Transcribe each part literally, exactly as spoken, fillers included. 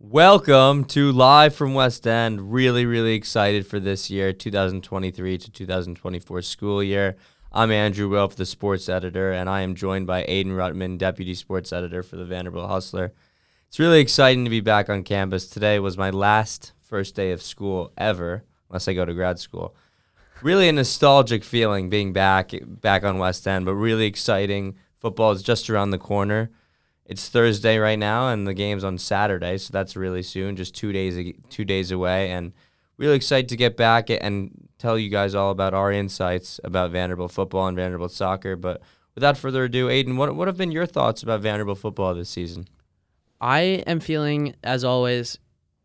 Welcome to Live from West End. Really, really excited for this year, two thousand twenty-three to two thousand twenty-four school year. I'm Andrew Wilf, the sports editor, and I am joined by Aiden Ruttman, deputy sports editor for the Vanderbilt Hustler. It's really exciting to be back on campus. Today was my last first day of school ever, unless I go to grad school. Really a nostalgic feeling being back, back on West End, but really exciting. Football is just around the corner. It's Thursday right now, and the game's on Saturday, so that's really soon, just two days two days away. And really excited to get back and tell you guys all about our insights about Vanderbilt football and Vanderbilt soccer. But without further ado, Aiden, what what have been your thoughts about Vanderbilt football this season? I am feeling, as always,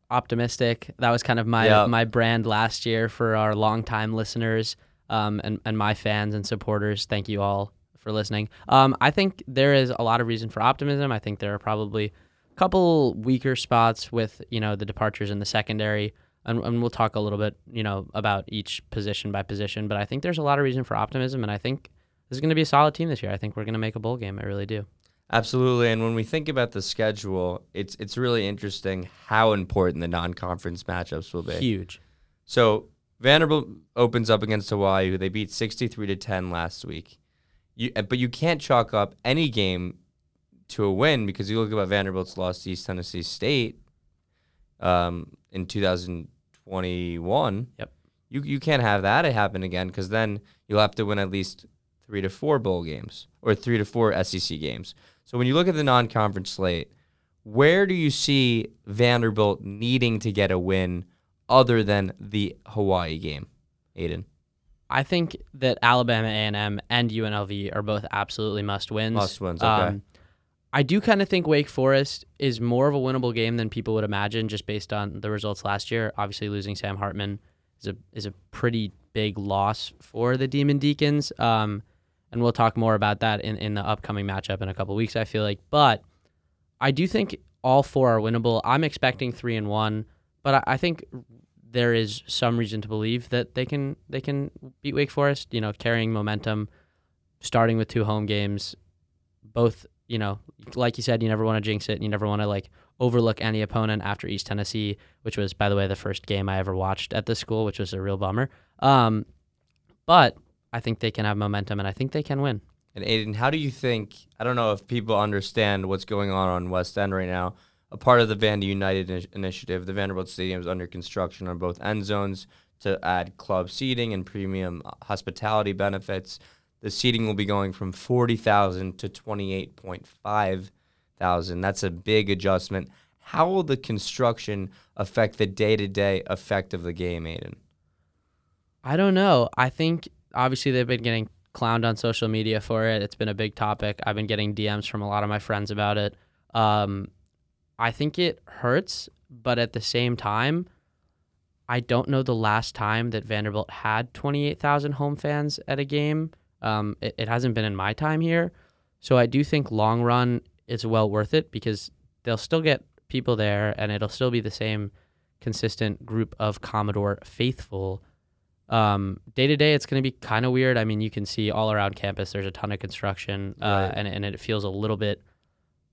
optimistic. That was kind of my yep. my brand last year for our longtime listeners um, and, and my fans and supporters. Thank you all for listening. Um, I think there is a lot of reason for optimism. I think there are probably a couple weaker spots with, you know, the departures in the secondary, and, and we'll talk a little bit, you know, about each position by position, but I think there's a lot of reason for optimism, and I think this is going to be a solid team this year. I think we're going to make a bowl game. I really do. Absolutely, and when we think about the schedule, it's it's really interesting how important the non-conference matchups will be. Huge. So Vanderbilt opens up against Hawaii, who they beat sixty-three to ten last week. You, but you can't chalk up any game to a win, because you look at Vanderbilt's loss to East Tennessee State um, in two thousand twenty-one. Yep. You you can't have that happen again, because then you'll have to win at least three to four bowl games or three to four S E C games. So when you look at the non-conference slate, where do you see Vanderbilt needing to get a win other than the Hawaii game, Aiden? I think that Alabama A and M and U N L V are both absolutely must-wins. Must-wins, okay. Um, I do kind of think Wake Forest is more of a winnable game than people would imagine, just based on the results last year. Obviously, losing Sam Hartman is a is a pretty big loss for the Demon Deacons, um, and we'll talk more about that in, in the upcoming matchup in a couple weeks, I feel like. But I do think all four are winnable. I'm expecting three and one, but I, I think there is some reason to believe that they can they can beat Wake Forest, you know, carrying momentum, starting with two home games. Both, you know, like you said, you never want to jinx it, and you never want to, like, overlook any opponent after East Tennessee, which was, by the way, the first game I ever watched at this school, which was a real bummer. Um, but I think they can have momentum, and I think they can win. And, Aiden, how do you think – I don't know if people understand what's going on on West End right now. A part of the Vandy United initiative, the Vanderbilt Stadium is under construction on both end zones to add club seating and premium hospitality benefits. The seating will be going from forty thousand to twenty-eight point five thousand. That's a big adjustment. How will the construction affect the day-to-day effect of the game, Aiden? I don't know. I think, obviously, they've been getting clowned on social media for it. It's been a big topic. I've been getting D Ms from a lot of my friends about it. Um... I think it hurts, but at the same time, I don't know the last time that Vanderbilt had twenty-eight thousand home fans at a game. Um, it, it hasn't been in my time here. So I do think long run it's well worth it, because they'll still get people there, and it'll still be the same consistent group of Commodore faithful. Um, day-to-day, it's going to be kind of weird. I mean, you can see all around campus there's a ton of construction, uh, right. and, and it feels a little bit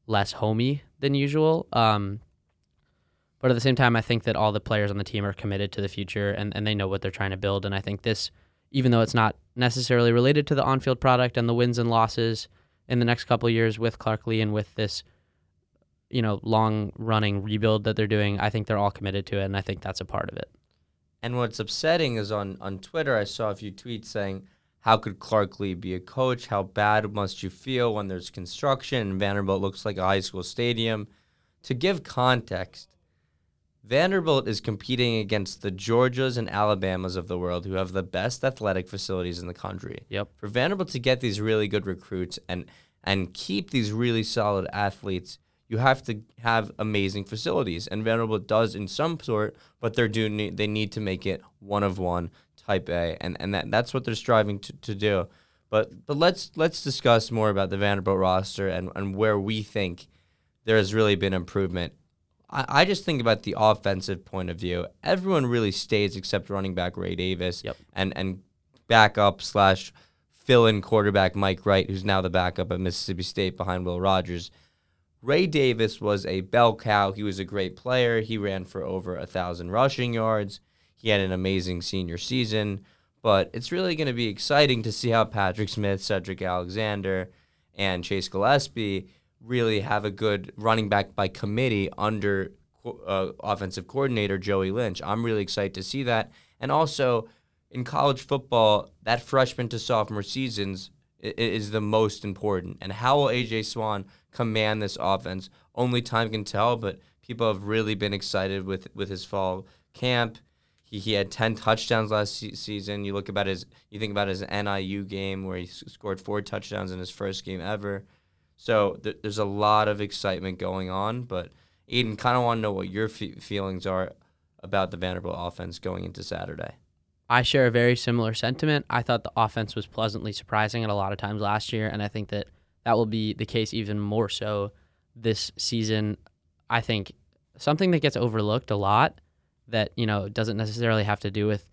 less homey than usual. Um, but at the same time, I think that all the players on the team are committed to the future, and, and they know what they're trying to build. And I think this, even though it's not necessarily related to the on-field product and the wins and losses in the next couple of years with Clark Lea and with this, you know, long-running rebuild that they're doing, I think they're all committed to it, and I think that's a part of it. And what's upsetting is on, on Twitter, I saw a few tweets saying, how could Clark Lea be a coach? How bad must you feel when there's construction and Vanderbilt looks like a high school stadium? To give context, Vanderbilt is competing against the Georgias and Alabamas of the world, who have the best athletic facilities in the country. Yep. For Vanderbilt to get these really good recruits and, and keep these really solid athletes, you have to have amazing facilities. And Vanderbilt does in some sort, but they're doing, they need to make it one of one. type A, and and that that's what they're striving to, to do. But but let's let's discuss more about the Vanderbilt roster and, and where we think there has really been improvement. I, I just think about the offensive point of view. Everyone really stays except running back Ray Davis yep. and and backup slash fill-in quarterback Mike Wright, who's now the backup at Mississippi State behind Will Rogers. Ray Davis was a bell cow. He was a great player. He ran for over one thousand rushing yards. He had an amazing senior season. But it's really going to be exciting to see how Patrick Smith, Cedric Alexander, and Chase Gillespie really have a good running back by committee under uh, offensive coordinator Joey Lynch. I'm really excited to see that. And also, in college football, that freshman to sophomore seasons is the most important. And how will A J. Swann command this offense? Only time can tell, but people have really been excited with, with his fall camp. He, he had ten touchdowns last se season. You look about his, you think about his N I U game where he scored four touchdowns in his first game ever. So th there's a lot of excitement going on. But Aiden, kind of want to know what your fe feelings are about the Vanderbilt offense going into Saturday. I share a very similar sentiment. I thought the offense was pleasantly surprising at a lot of times last year, and I think that that will be the case even more so this season. I think something that gets overlooked a lot, that, you know, doesn't necessarily have to do with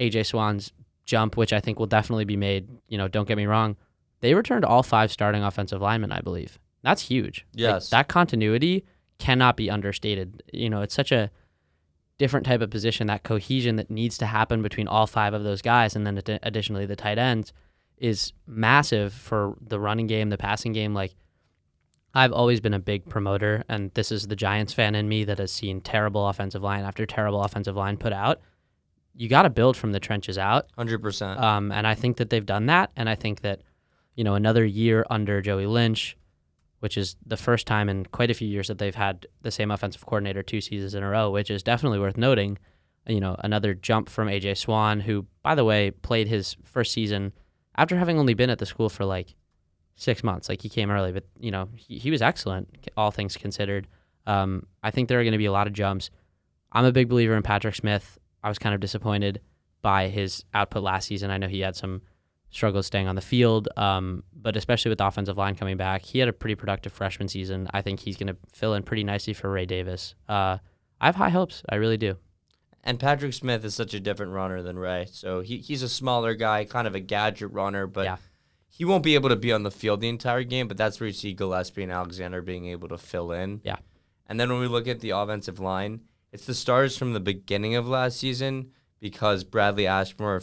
A J. Swann's jump, which I think will definitely be made. You know, don't get me wrong. They returned all five starting offensive linemen, I believe. That's huge. Yes. Like, that continuity cannot be understated. You know, it's such a different type of position, that cohesion that needs to happen between all five of those guys. And then ad additionally, the tight ends is massive for the running game, the passing game. Like, I've always been a big promoter, and this is the Giants fan in me that has seen terrible offensive line after terrible offensive line put out. You got to build from the trenches out. one hundred percent. Um, and I think that they've done that, and I think that, you know, another year under Joey Lynch, which is the first time in quite a few years that they've had the same offensive coordinator two seasons in a row, which is definitely worth noting. You know, another jump from A J. Swann, who, by the way, played his first season after having only been at the school for, like, Six months, like he came early, but you know he, he was excellent, all things considered. Um, I think there are going to be a lot of jumps. I'm a big believer in Patrick Smith. I was kind of disappointed by his output last season. I know he had some struggles staying on the field, um, but especially with the offensive line coming back, he had a pretty productive freshman season. I think he's going to fill in pretty nicely for Ray Davis. Uh, I have high hopes. I really do. And Patrick Smith is such a different runner than Ray. So he he's a smaller guy, kind of a gadget runner, but. Yeah. He won't be able to be on the field the entire game, but that's where you see Gillespie and Alexander being able to fill in. Yeah. And then when we look at the offensive line, it's the stars from the beginning of last season because Bradley Ashmore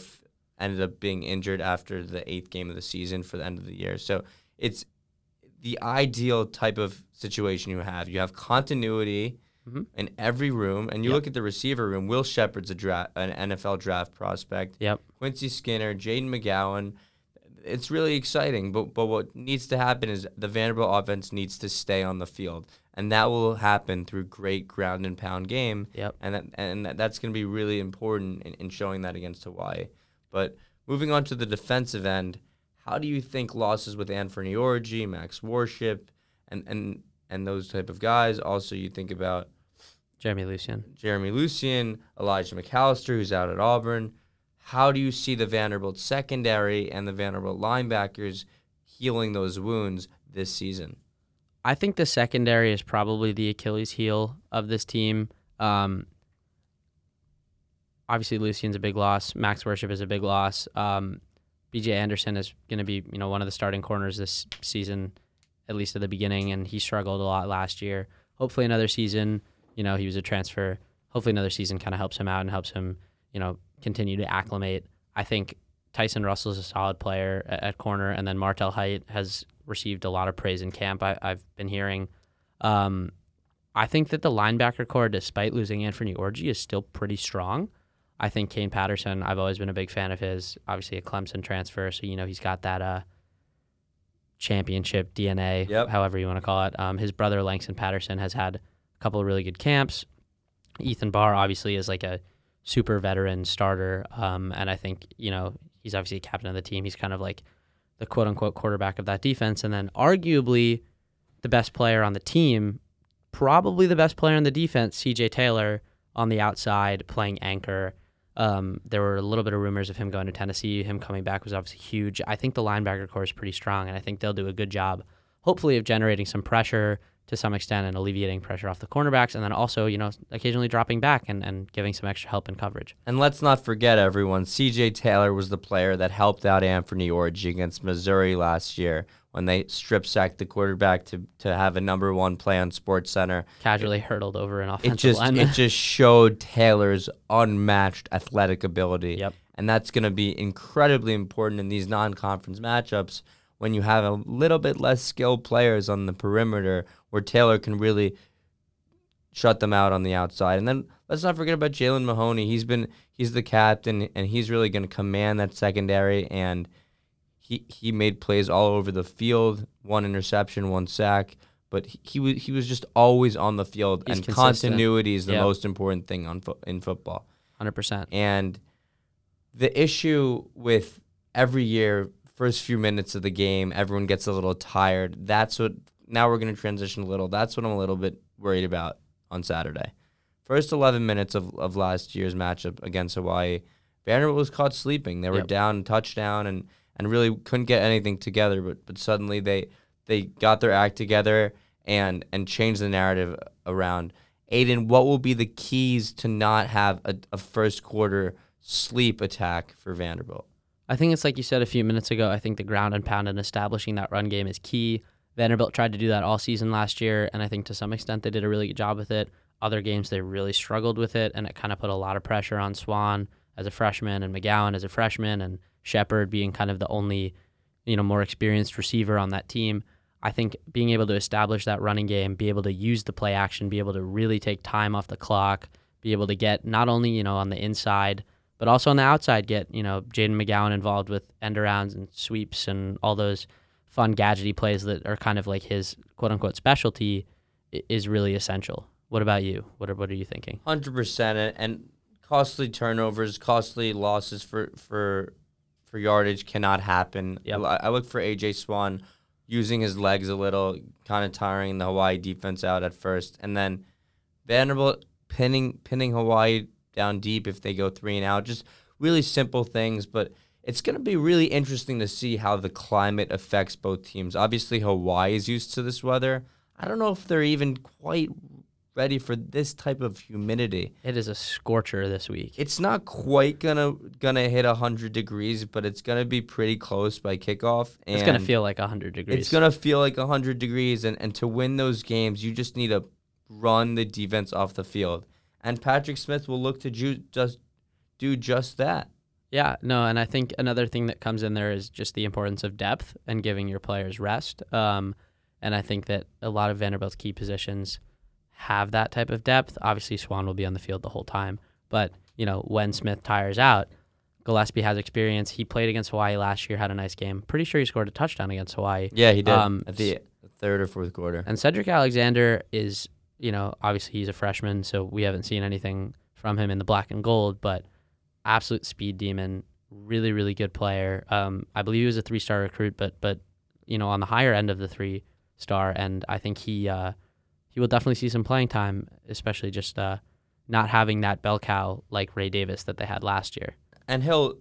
ended up being injured after the eighth game of the season for the end of the year. So it's the ideal type of situation you have. You have continuity mm-hmm. in every room, and you yep. look at the receiver room. Will Shepard's a draft, an N F L draft prospect. Yep. Quincy Skinner, Jaden McGowan. It's really exciting, but but what needs to happen is the Vanderbilt offense needs to stay on the field, and that will happen through great ground and pound game. Yep. And that, and that's going to be really important in, in showing that against Hawaii. But moving on to the defensive end, how do you think losses with Anthony Orji, Max Worship, and and and those type of guys? Also, you think about Jeremy Lucien, Jeremy Lucien, Elijah McAllister, who's out at Auburn. How do you see the Vanderbilt secondary and the Vanderbilt linebackers healing those wounds this season? I think the secondary is probably the Achilles heel of this team. Um, obviously, Lucien's a big loss. Max Worship is a big loss. Um, B J Anderson is going to be, you know, one of the starting corners this season, at least at the beginning, and he struggled a lot last year. Hopefully another season, you know, he was a transfer. Hopefully another season kind of helps him out and helps him, you know, continue to acclimate. I think Tyson Russell is a solid player at, at corner, and then Martell Haidt has received a lot of praise in camp, I, I've been hearing. Um, I think that the linebacker core, despite losing Anthony Orji, is still pretty strong. I think Kane Patterson, I've always been a big fan of his, obviously a Clemson transfer, so you know he's got that uh, championship D N A, yep. however you want to call it. Um, his brother, Langston Patterson, has had a couple of really good camps. Ethan Barr, obviously, is like a super veteran starter, um, and I think, you know, he's obviously a captain of the team. He's kind of like the quote-unquote quarterback of that defense, and then arguably the best player on the team, probably the best player on the defense, C J Taylor on the outside playing anchor. Um, there were a little bit of rumors of him going to Tennessee. Him coming back was obviously huge. I think the linebacker core is pretty strong, and I think they'll do a good job, hopefully, of generating some pressure to some extent and alleviating pressure off the cornerbacks, and then also, you know, occasionally dropping back and, and giving some extra help in coverage. And let's not forget, everyone, C J Taylor was the player that helped out Anthony Orji against Missouri last year when they strip-sacked the quarterback to, to have a number one play on SportsCenter. Casually it, hurdled over an offensive it just, lineman. It just showed Taylor's unmatched athletic ability. Yep. And that's going to be incredibly important in these non-conference matchups when you have a little bit less skilled players on the perimeter where Taylor can really shut them out on the outside. And then let's not forget about Jalen Mahoney. He's been he's the captain, and he's really going to command that secondary. And he he made plays all over the field, one interception, one sack. But he, he was he was just always on the field. He's and consistent. Continuity is the yep. most important thing on fo- in football. one hundred percent. And the issue with every year, first few minutes of the game, everyone gets a little tired. That's what now we're going to transition a little. That's what I'm a little bit worried about on Saturday. First eleven minutes of, of last year's matchup against Hawaii, Vanderbilt was caught sleeping. They were yep. down a touchdown and, and really couldn't get anything together, but but suddenly they they got their act together and, and changed the narrative around. Aiden, what will be the keys to not have a, a first quarter sleep attack for Vanderbilt? I think it's like you said a few minutes ago. I think the ground and pound and establishing that run game is key. Vanderbilt tried to do that all season last year, and I think to some extent they did a really good job with it. Other games they really struggled with it, and it kind of put a lot of pressure on Swann as a freshman and McGowan as a freshman and Shepard being kind of the only, you know, more experienced receiver on that team. I think being able to establish that running game, be able to use the play action, be able to really take time off the clock, be able to get not only, you know, on the inside, but also on the outside get, you know, Jaden McGowan involved with end-arounds and sweeps and all those fun gadgety plays that are kind of like his quote-unquote specialty is really essential. What about you? What are, what are you thinking? one hundred percent. And costly turnovers, costly losses for for, for yardage cannot happen. Yep. I look for A J. Swann using his legs a little, kind of tiring the Hawaii defense out at first. And then Vanderbilt pinning pinning Hawaii down deep if they go three and out. Just really simple things, but it's going to be really interesting to see how the climate affects both teams. Obviously, Hawaii is used to this weather. I don't know if they're even quite ready for this type of humidity. It is a scorcher this week. It's not quite going to gonna hit one hundred degrees, but it's going to be pretty close by kickoff. And it's going to feel like one hundred degrees. It's going to feel like one hundred degrees, and, and to win those games, you just need to run the defense off the field. And Patrick Smith will look to ju- just do just that. Yeah, no, and I think another thing that comes in there is just the importance of depth and giving your players rest. Um, and I think that a lot of Vanderbilt's key positions have that type of depth. Obviously, Swann will be on the field the whole time. But, you know, when Smith tires out, Gillespie has experience. He played against Hawaii last year, had a nice game. Pretty sure he scored a touchdown against Hawaii. Yeah, he did um, at the third or fourth quarter. And Cedric Alexander is... You know, obviously he's a freshman, so we haven't seen anything from him in the black and gold, but absolute speed demon, really, really good player. Um, I believe he was a three-star recruit, but, but you know, on the higher end of the three-star, and I think he uh, he will definitely see some playing time, especially just uh, not having that bell cow like Ray Davis that they had last year. And he'll,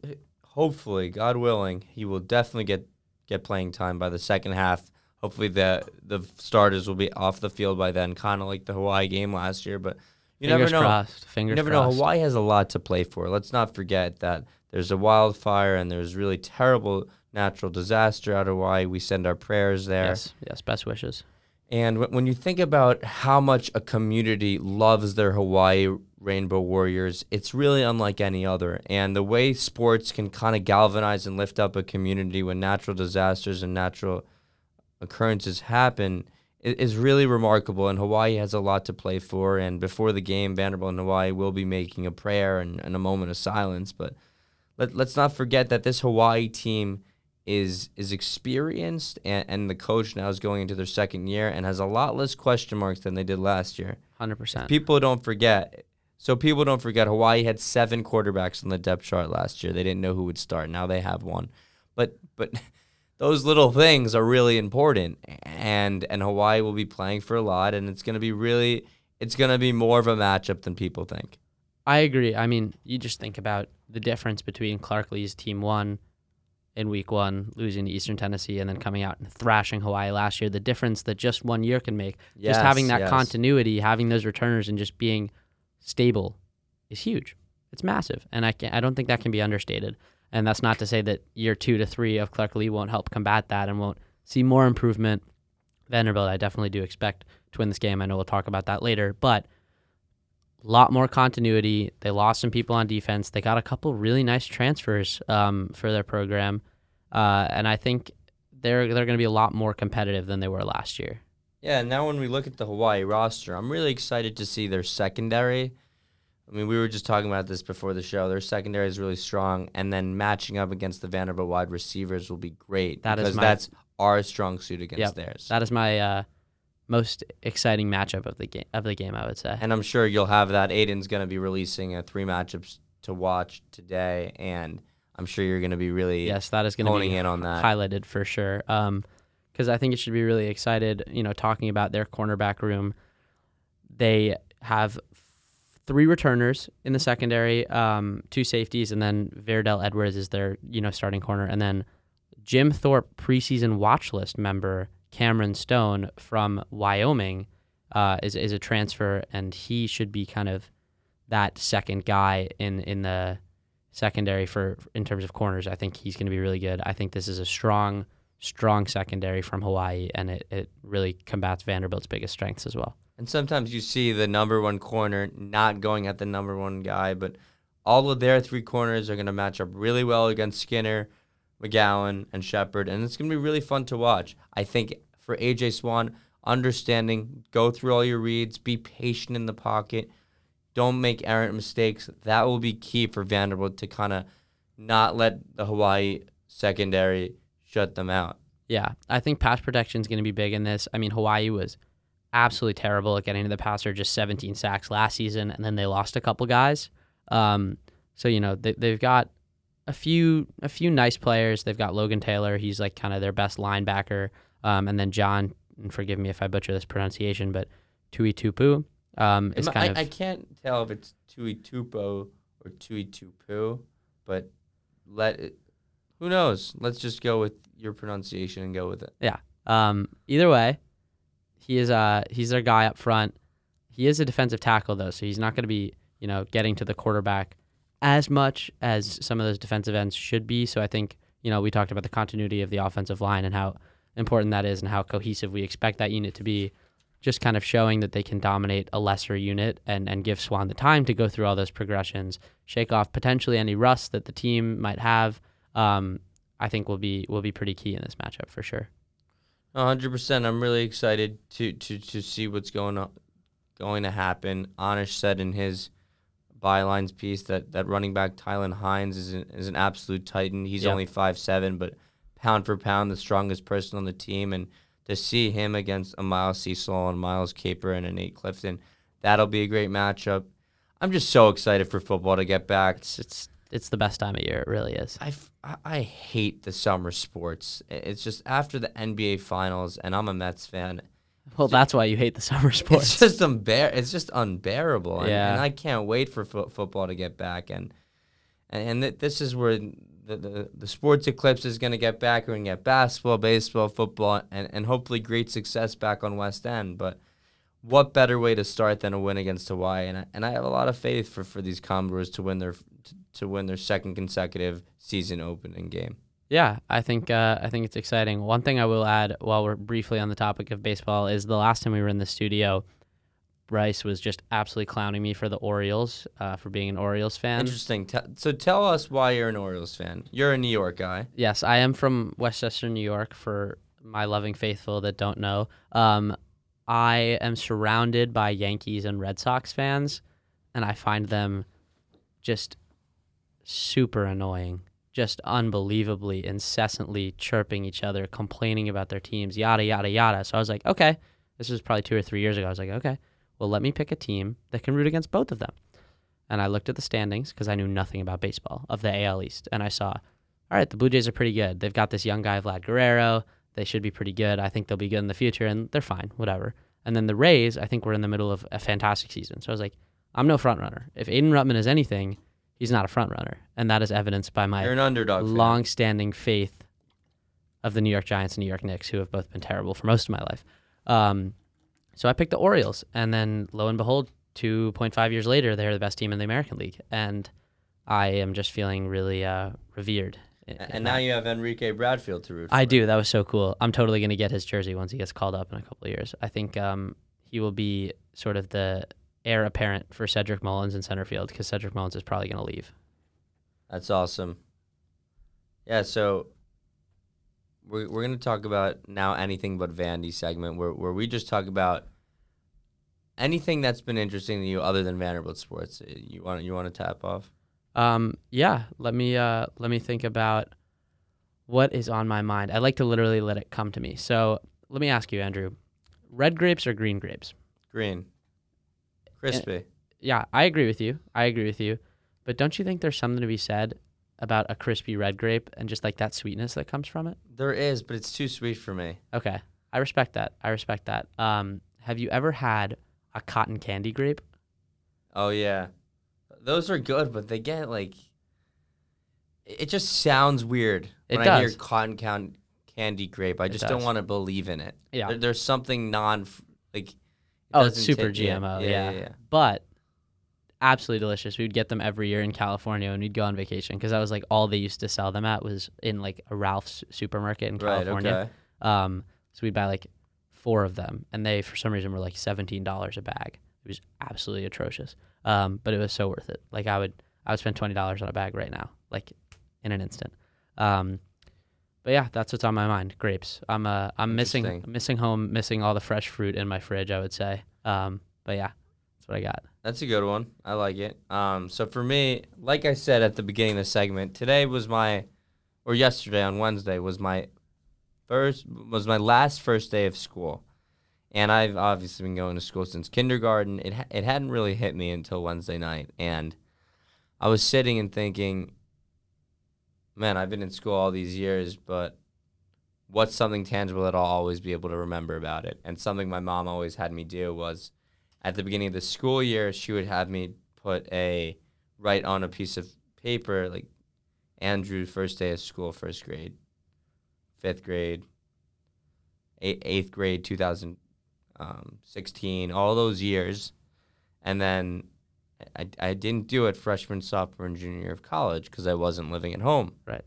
hopefully, God willing, he will definitely get, get playing time by the second half. Hopefully the the starters will be off the field by then, kind of like the Hawaii game last year. But you Fingers never know. Crossed. Fingers you never crossed. know. Hawaii has a lot to play for. Let's not forget that there's a wildfire and there's really terrible natural disaster out of Hawaii. We send our prayers there. Yes, yes, best wishes. And w- when you think about how much a community loves their Hawaii Rainbow Warriors, it's really unlike any other. And the way sports can kind of galvanize and lift up a community when natural disasters and natural occurrences happen is really remarkable, and Hawaii has a lot to play for. And before the game, Vanderbilt and Hawaii will be making a prayer and, and a moment of silence. But let, let's not forget that this Hawaii team is is experienced, and, and the coach now is going into their second year and has a lot less question marks than they did last year. one hundred percent. If people don't forget. So people don't forget Hawaii had seven quarterbacks on the depth chart last year. They didn't know who would start. Now they have one. But but. Those little things are really important, and and Hawaii will be playing for a lot, and it's going to be really, it's going to be more of a matchup than people think. I agree. I mean, you just think about the difference between Clark Lea's team one in week one, losing to Eastern Tennessee, and then coming out and thrashing Hawaii last year. The difference that just one year can make, yes, just having that yes. continuity, having those returners and just being stable is huge. It's massive, and I can't, I don't think that can be understated. And that's not to say that year two to three of Clark Lea won't help combat that and won't see more improvement. Vanderbilt, I definitely do expect to win this game. I know we'll talk about that later, but a lot more continuity. They lost some people on defense. They got a couple really nice transfers um, for their program, uh, and I think they're they're going to be a lot more competitive than they were last year. Yeah, and now when we look at the Hawaii roster, I'm really excited to see their secondary. I mean, we were just talking about this before the show. Their secondary is really strong, and then matching up against the Vanderbilt wide receivers will be great that because is my, that's our strong suit against yep, theirs. That is my... Uh, most exciting matchup of the game, of the game, I would say. And I'm sure you'll have that. Aiden's going to be releasing a three matchups to watch today, and I'm sure you're going to be really yes, that is going to be in on that, highlighted for sure. Um, because I think you should be really excited. You know, talking about their cornerback room, they have three returners in the secondary, um, two safeties, and then Verdell Edwards is their you know starting corner, and then Jim Thorpe, preseason watch list member Cameron Stone from Wyoming uh, is is a transfer, and he should be kind of that second guy in, in the secondary for in terms of corners. I think he's going to be really good. I think this is a strong, strong secondary from Hawaii, and it, it really combats Vanderbilt's biggest strengths as well. And sometimes you see the number one corner not going at the number one guy, but all of their three corners are going to match up really well against Skinner, McGowan, and Shepard, and it's going to be really fun to watch. I think for A J. Swann, understanding, go through all your reads, be patient in the pocket, don't make errant mistakes. That will be key for Vanderbilt to kind of not let the Hawaii secondary shut them out. Yeah, I think pass protection is going to be big in this. I mean, Hawaii was absolutely terrible at getting to the passer, just seventeen sacks last season, and then they lost a couple guys. Um, so, you know, they, they've got a few a few nice players. They've got Logan Taylor. He's like kind of their best linebacker. Um, and then John, and forgive me if I butcher this pronunciation, but Tuli Tupou um, is I, kind of... I can't tell if it's Tuli Tupou or Tuli Tupou, but let it, who knows? Let's just go with your pronunciation and go with it. Yeah. Um, either way, he is uh, he's their guy up front. He is a defensive tackle, though, so he's not going to be you know getting to the quarterback as much as some of those defensive ends should be. So I think, you know, we talked about the continuity of the offensive line and how important that is and how cohesive we expect that unit to be, just kind of showing that they can dominate a lesser unit and, and give Swann the time to go through all those progressions, shake off potentially any rust that the team might have, um, I think will be will be pretty key in this matchup for sure. one hundred percent. I'm really excited to, to, to see what's going on, going to happen. Anish said in his byline's piece that, that running back Tylan Hines is an, is an absolute titan. He's yep. only five seven, but pound for pound, the strongest person on the team. And to see him against a Miles Cecil and Miles Caper and a Nate Clifton, that'll be a great matchup. I'm just so excited for football to get back. It's it's, it's the best time of year. It really is. I, I hate the summer sports. It's just after the N B A Finals, and I'm a Mets fan. Well, that's why you hate the summer sports. It's just unbear. It's just unbearable, and, yeah. and I can't wait for fo- football to get back. And and, and th- this is where the, the, the sports eclipse is going to get back. We're going to get basketball, baseball, football, and, and hopefully great success back on West End. But what better way to start than a win against Hawaii? And I, and I have a lot of faith for, for these Commodores to win their to, to win their second consecutive season opening game. Yeah, I think uh, I think it's exciting. One thing I will add while we're briefly on the topic of baseball is the last time we were in the studio, Bryce was just absolutely clowning me for the Orioles, uh, for being an Orioles fan. Interesting. So tell us why you're an Orioles fan. You're a New York guy. Yes, I am from Westchester, New York, for my loving faithful that don't know. Um, I am surrounded by Yankees and Red Sox fans, and I find them just super annoying. Just unbelievably, incessantly chirping each other, complaining about their teams, yada, yada, yada. So I was like, okay, this was probably two or three years ago. I was like, okay, well, let me pick a team that can root against both of them. And I looked at the standings because I knew nothing about baseball of the A L East. And I saw, all right, the Blue Jays are pretty good. They've got this young guy, Vlad Guerrero. They should be pretty good. I think they'll be good in the future, and they're fine, whatever. And then the Rays, I think we're in the middle of a fantastic season. So I was like, I'm no front runner. If Aiden Ruttman is anything, he's not a front runner, and that is evidenced by my long-standing faith of the New York Giants and New York Knicks, who have both been terrible for most of my life. Um, so I picked the Orioles, and then lo and behold, two point five years later, they're the best team in the American League, and I am just feeling really uh, revered. And now you have Enrique Bradfield to root for. I do. That was so cool. I'm totally going to get his jersey once he gets called up in a couple of years. I think um, he will be sort of the heir apparent for Cedric Mullins in center field, because Cedric Mullins is probably going to leave. That's awesome. Yeah, so we're, we're going to talk about now anything but Vandy segment, where, where we just talk about anything that's been interesting to you other than Vanderbilt sports. You want you want to tap off? Um, yeah, let me uh, let me think about what is on my mind. I like to literally let it come to me. So let me ask you, Andrew, red grapes or green grapes? Green. Crispy. And, yeah, I agree with you. I agree with you. But don't you think there's something to be said about a crispy red grape and just like that sweetness that comes from it? There is, but it's too sweet for me. Okay. I respect that. I respect that. Um, have you ever had a cotton candy grape? Oh, yeah. Those are good, but they get, like, it just sounds weird it when does. I hear cotton can- candy grape. I it just does. don't want to believe in it. Yeah. There, there's something non, like, it oh, it's super G M O, yeah, yeah. Yeah, yeah. But absolutely delicious. We would get them every year in California, and we'd go on vacation, because that was, like, all they used to sell them at was in, like, a Ralph's supermarket in California. Right, okay. Um, so we'd buy, like, four of them, and they, for some reason, were, like, seventeen dollars a bag. It was absolutely atrocious. Um, but it was so worth it. Like I would, I would spend twenty dollars on a bag right now, like in an instant. Um, but yeah, that's what's on my mind. Grapes. I'm uh, I'm missing, missing home, missing all the fresh fruit in my fridge, I would say. Um, but yeah, that's what I got. That's a good one. I like it. Um, so for me, like I said at the beginning of the segment, today was my, or yesterday on Wednesday was my first, was my last first day of school. And I've obviously been going to school since kindergarten. It ha- it hadn't really hit me until Wednesday night. And I was sitting and thinking, man, I've been in school all these years, but what's something tangible that I'll always be able to remember about it? And something my mom always had me do was, at the beginning of the school year, she would have me put a, write on a piece of paper, like, Andrew, first day of school, first grade, fifth grade, eight, eighth grade, two thousand. Um, sixteen, all those years, and then I, I didn't do it freshman, sophomore, and junior year of college because I wasn't living at home. Right.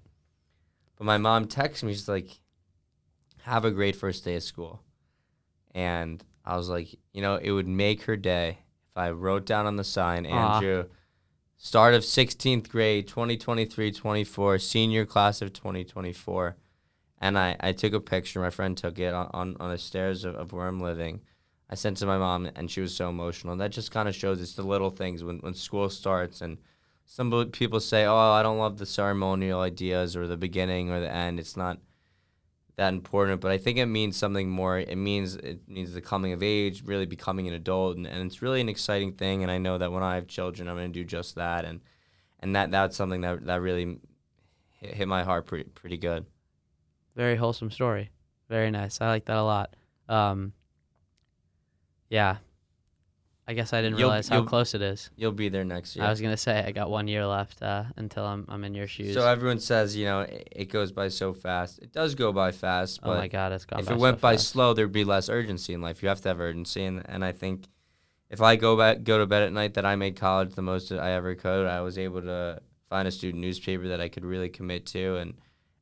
But my mom texted me, she's like, "Have a great first day of school," and I was like, you know, it would make her day if I wrote down on the sign, "Andrew, aww, start of sixteenth grade, twenty twenty-three twenty-four, senior class of twenty twenty-four." And I, I took a picture. My friend took it on, on, on the stairs of, of where I'm living. I sent it to my mom, and she was so emotional. And that just kind of shows it's the little things when, when school starts. And some people say, oh, I don't love the ceremonial ideas or the beginning or the end. It's not that important. But I think it means something more. It means it means the coming of age, really becoming an adult. And, and it's really an exciting thing. And I know that when I have children, I'm going to do just that. And and that that's something that, that really hit, hit my heart pretty, pretty good. Very wholesome story. Very nice. I like that a lot. Um, yeah. I guess I didn't you'll, realize how close it is. You'll be there next year. I was going to say, I got one year left uh, until I'm I'm in your shoes. So everyone says, you know, it, it goes by so fast. It does go by fast. But oh, my God, it's gone by so fast. If it went by slow, there'd be less urgency in life. You have to have urgency. And, and I think if I go back, go to bed at night that I made college the most I ever could, I was able to find a student newspaper that I could really commit to and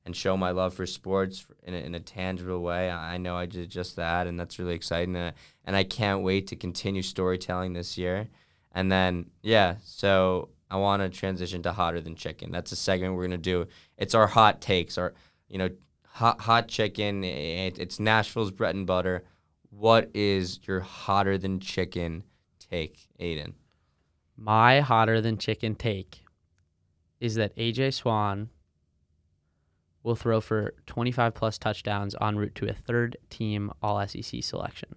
and show my love for sports in a, in a tangible way. I know I did just that, and that's really exciting. And I, and I can't wait to continue storytelling this year. And then, yeah, so I want to transition to Hotter Than Chicken. That's a segment we're going to do. It's our hot takes, our, you know, hot, hot chicken. It, it's Nashville's bread and butter. What is your hotter than chicken take, Aiden? My hotter than chicken take is that A J. Swann will throw for twenty-five plus touchdowns en route to a third-team All-S E C selection.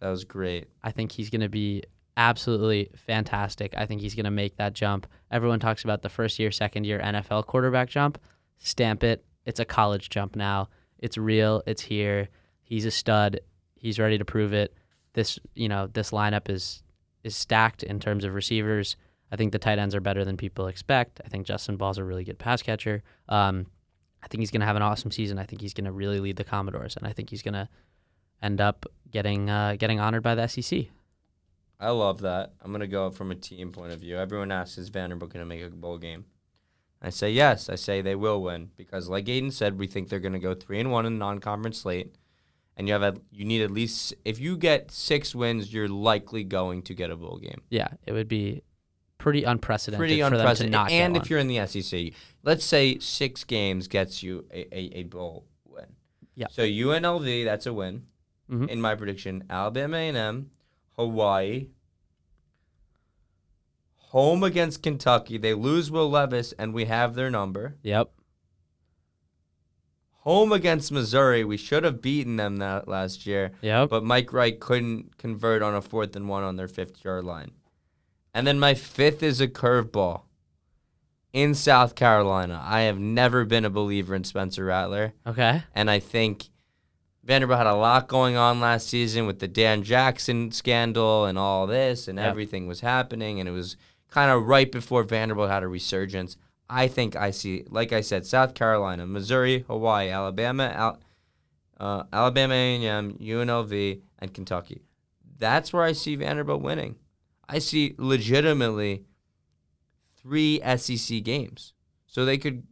That was great. I think he's going to be absolutely fantastic. I think he's going to make that jump. Everyone talks about the first-year, second-year N F L quarterback jump. Stamp it. It's a college jump now. It's real. It's here. He's a stud. He's ready to prove it. This, you know, this lineup is is stacked in terms of receivers. I think the tight ends are better than people expect. I think Justin Ball's a really good pass catcher. Um, I think he's going to have an awesome season. I think he's going to really lead the Commodores, and I think he's going to end up getting uh, getting honored by the S E C. I love that. I'm going to go from a team point of view. Everyone asks, is Vanderbilt going to make a bowl game? I say yes. I say they will win because, like Aiden said, we think they're going to go three and one in the non-conference slate, and you have a, you need at least if you get six wins, you're likely going to get a bowl game. Yeah, it would be pretty unprecedented. Pretty for unprecedented. Them to not and get if one. You're in the S E C, let's say six games gets you a, a, a bowl win. Yeah. So U N L V, that's a win. Mm-hmm. In my prediction, Alabama A and M, Hawaii, home against Kentucky. They lose Will Levis, and we have their number. Yep. Home against Missouri. We should have beaten them that last year. Yep. But Mike Wright couldn't convert on a fourth and one on their fifty-yard line. And then my fifth is a curveball in South Carolina. I have never been a believer in Spencer Rattler. Okay. And I think Vanderbilt had a lot going on last season with the Dan Jackson scandal and all this, and yep. everything was happening, and it was kind of right before Vanderbilt had a resurgence. I think I see, like I said, South Carolina, Missouri, Hawaii, Alabama, Al- uh, Alabama A and M, U N L V, and Kentucky. That's where I see Vanderbilt winning. I see legitimately three S E C games, so they could.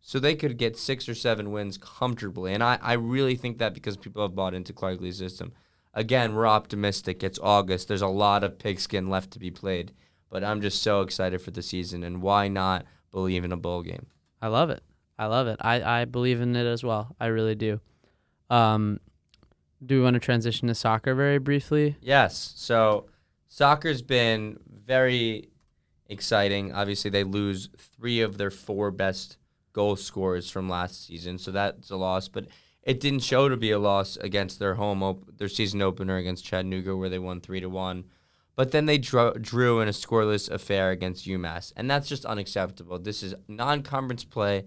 So they could get six or seven wins comfortably. And I, I really think that because people have bought into Clark Lea's system. Again, we're optimistic. It's August. There's a lot of pigskin left to be played. But I'm just so excited for the season. And why not believe in a bowl game? I love it. I love it. I, I believe in it as well. I really do. Um, do we want to transition to soccer very briefly? Yes. So soccer's been very exciting. Obviously, they lose three of their four best goal scorers from last season, so that's a loss. But it didn't show to be a loss against their home, op- their season opener against Chattanooga, where they won three to one. But then they drew, drew in a scoreless affair against UMass, and that's just unacceptable. This is non-conference play.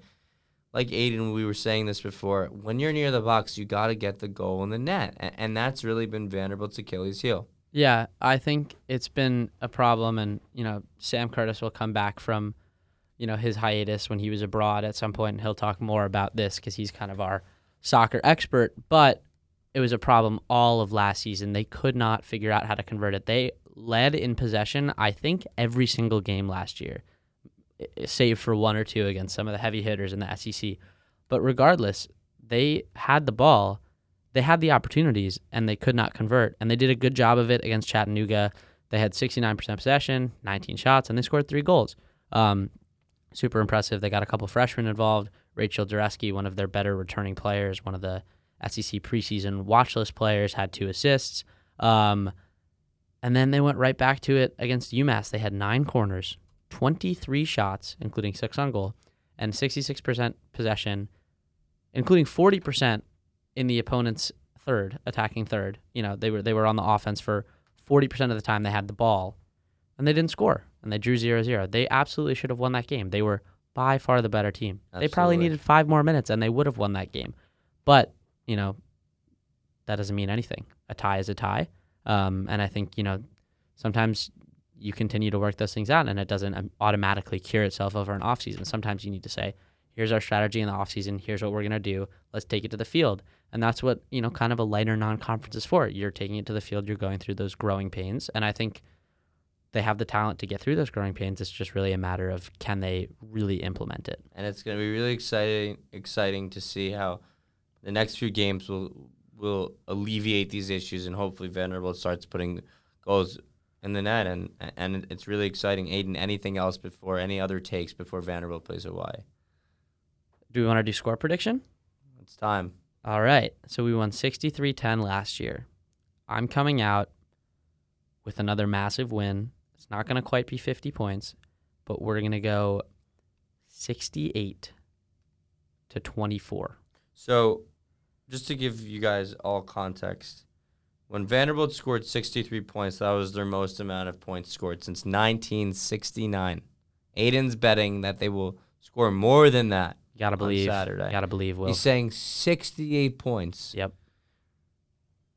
Like Aiden, we were saying this before. When you're near the box, you got to get the goal in the net, and, and that's really been Vanderbilt's Achilles' heel. Yeah, I think it's been a problem, and you know, Sam Curtis will come back from, you know, his hiatus when he was abroad at some point, and he'll talk more about this because he's kind of our soccer expert. But it was a problem all of last season. They could not figure out how to convert it. They led in possession, I think, every single game last year, save for one or two against some of the heavy hitters in the S E C. But regardless, they had the ball, they had the opportunities, and they could not convert. And they did a good job of it against Chattanooga. They had sixty-nine percent possession, nineteen shots, and they scored three goals. Um, Super impressive. They got a couple freshmen involved. Rachel Dureski, one of their better returning players, one of the S E C preseason watch list players, had two assists. Um, and then they went right back to it against UMass. They had nine corners, twenty-three shots, including six on goal, and sixty-six percent possession, including forty percent in the opponent's third, attacking third. You know, they were they were on the offense for forty percent of the time they had the ball, and they didn't score. And they drew zero zero. They absolutely should have won that game. They were by far the better team. Absolutely. They probably needed five more minutes, and they would have won that game. But, you know, that doesn't mean anything. A tie is a tie. Um, and I think, you know, sometimes you continue to work those things out, and it doesn't automatically cure itself over an offseason. Sometimes you need to say, here's our strategy in the offseason. Here's what we're going to do. Let's take it to the field. And that's what, you know, kind of a lighter non-conference is for. You're taking it to the field. You're going through those growing pains. And I think they have the talent to get through those growing pains. It's just really a matter of can they really implement it. And it's going to be really exciting exciting to see how the next few games will will alleviate these issues, and hopefully Vanderbilt starts putting goals in the net. And and it's really exciting. Aiden, anything else before any other takes before Vanderbilt plays Hawaii? Do we want to do score prediction? It's time. All right. So we won sixty-three ten last year. I'm coming out with another massive win. It's not going to quite be fifty points, but we're going to go sixty-eight to twenty-four. So, just to give you guys all context, when Vanderbilt scored sixty-three points, that was their most amount of points scored since nineteen sixty-nine. Aiden's betting that they will score more than that. You gotta believe on Saturday. You gotta believe, Will. He's saying sixty-eight points. Yep.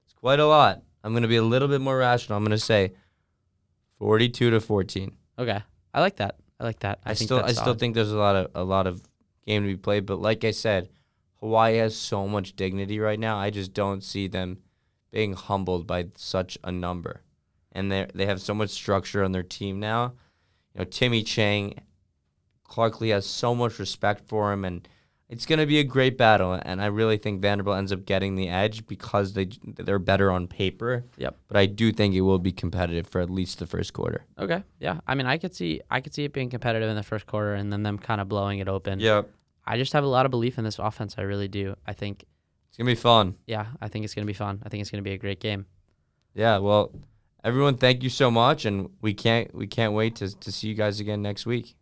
It's quite a lot. I'm going to be a little bit more rational. I'm going to say forty-two to fourteen. Okay, I like that. I like that. I, I think still, I solid. still think there's a lot of a lot of game to be played. But like I said, Hawaii has so much dignity right now. I just don't see them being humbled by such a number, and they they have so much structure on their team now. You know, Timmy Chang, Clark Lea has so much respect for him, and it's going to be a great battle. And I really think Vanderbilt ends up getting the edge because they they're better on paper. Yep. But I do think it will be competitive for at least the first quarter. Okay. Yeah. I mean, I could see I could see it being competitive in the first quarter, and then them kind of blowing it open. Yep. I just have a lot of belief in this offense. I really do. I think it's going to be fun. Yeah. I think it's going to be fun. I think it's going to be a great game. Yeah. Well, everyone, thank you so much, and we can't we can't wait to to see you guys again next week.